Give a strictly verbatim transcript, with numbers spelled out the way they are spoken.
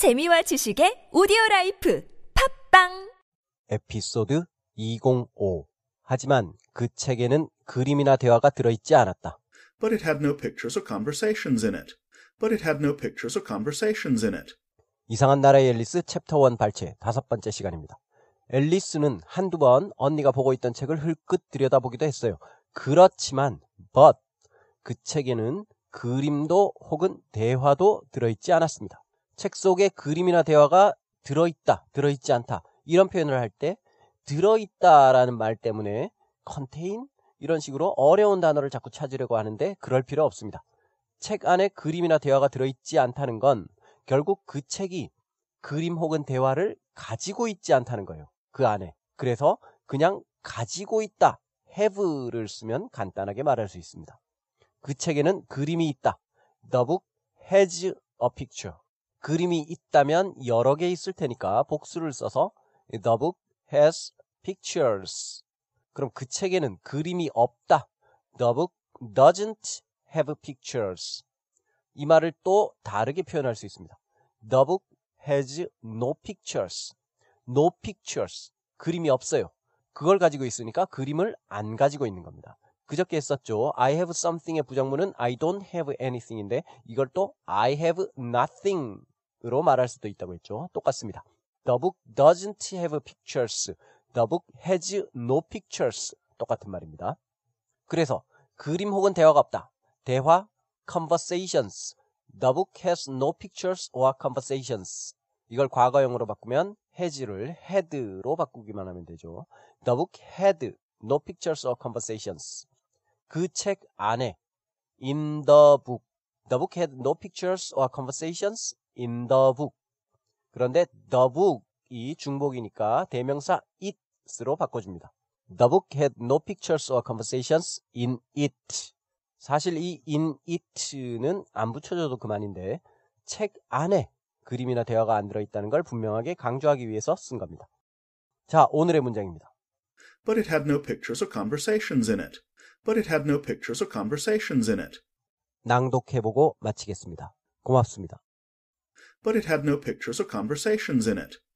재미와 지식의 오디오라이프 팟빵 에피소드 이백오. 하지만 그 책에는 그림이나 대화가 들어있지 않았다. But it had no pictures or conversations in it. But it had no pictures or conversations in it. 이상한 나라의 앨리스 챕터 일 발췌 다섯 번째 시간입니다. 앨리스는 한두 번 언니가 보고 있던 책을 흘끗 들여다보기도 했어요. 그렇지만 but 그 책에는 그림도 혹은 대화도 들어있지 않았습니다. 책 속에 그림이나 대화가 들어있다, 들어있지 않다 이런 표현을 할 때 들어있다라는 말 때문에 contain 이런 식으로 어려운 단어를 자꾸 찾으려고 하는데 그럴 필요 없습니다. 책 안에 그림이나 대화가 들어있지 않다는 건 결국 그 책이 그림 혹은 대화를 가지고 있지 않다는 거예요. 그 안에. 그래서 그냥 가지고 있다, have를 쓰면 간단하게 말할 수 있습니다. 그 책에는 그림이 있다. The book has a picture. 그림이 있다면 여러 개 있을 테니까 복수를 써서 The book has pictures. 그럼 그 책에는 그림이 없다. The book doesn't have pictures. 이 말을 또 다르게 표현할 수 있습니다. The book has no pictures. No pictures. 그림이 없어요. 그걸 가지고 있으니까 그림을 안 가지고 있는 겁니다. 그저께 했었죠. I have something의 부정문은 I don't have anything인데 이걸 또 I have nothing으로 말할 수도 있다고 했죠. 똑같습니다. The book doesn't have pictures. The book has no pictures. 똑같은 말입니다. 그래서 그림 혹은 대화가 없다. 대화, conversations. The book has no pictures or conversations. 이걸 과거형으로 바꾸면 has를 had로 바꾸기만 하면 되죠. The book had no pictures or conversations. 그 책 안에 in the book. The book had no pictures or conversations in the book. 그런데 the book이 중복이니까 대명사 it으로 바꿔줍니다. The book had no pictures or conversations in it. 사실 이 in it는 안 붙여줘도 그만인데 책 안에 그림이나 대화가 안 들어있다는 걸 분명하게 강조하기 위해서 쓴 겁니다. 자, 오늘의 문장입니다. But it had no pictures or conversations in it. But it had no pictures or conversations in it. 낭독해보고 마치겠습니다. 고맙습니다. But it had no pictures or conversations in it.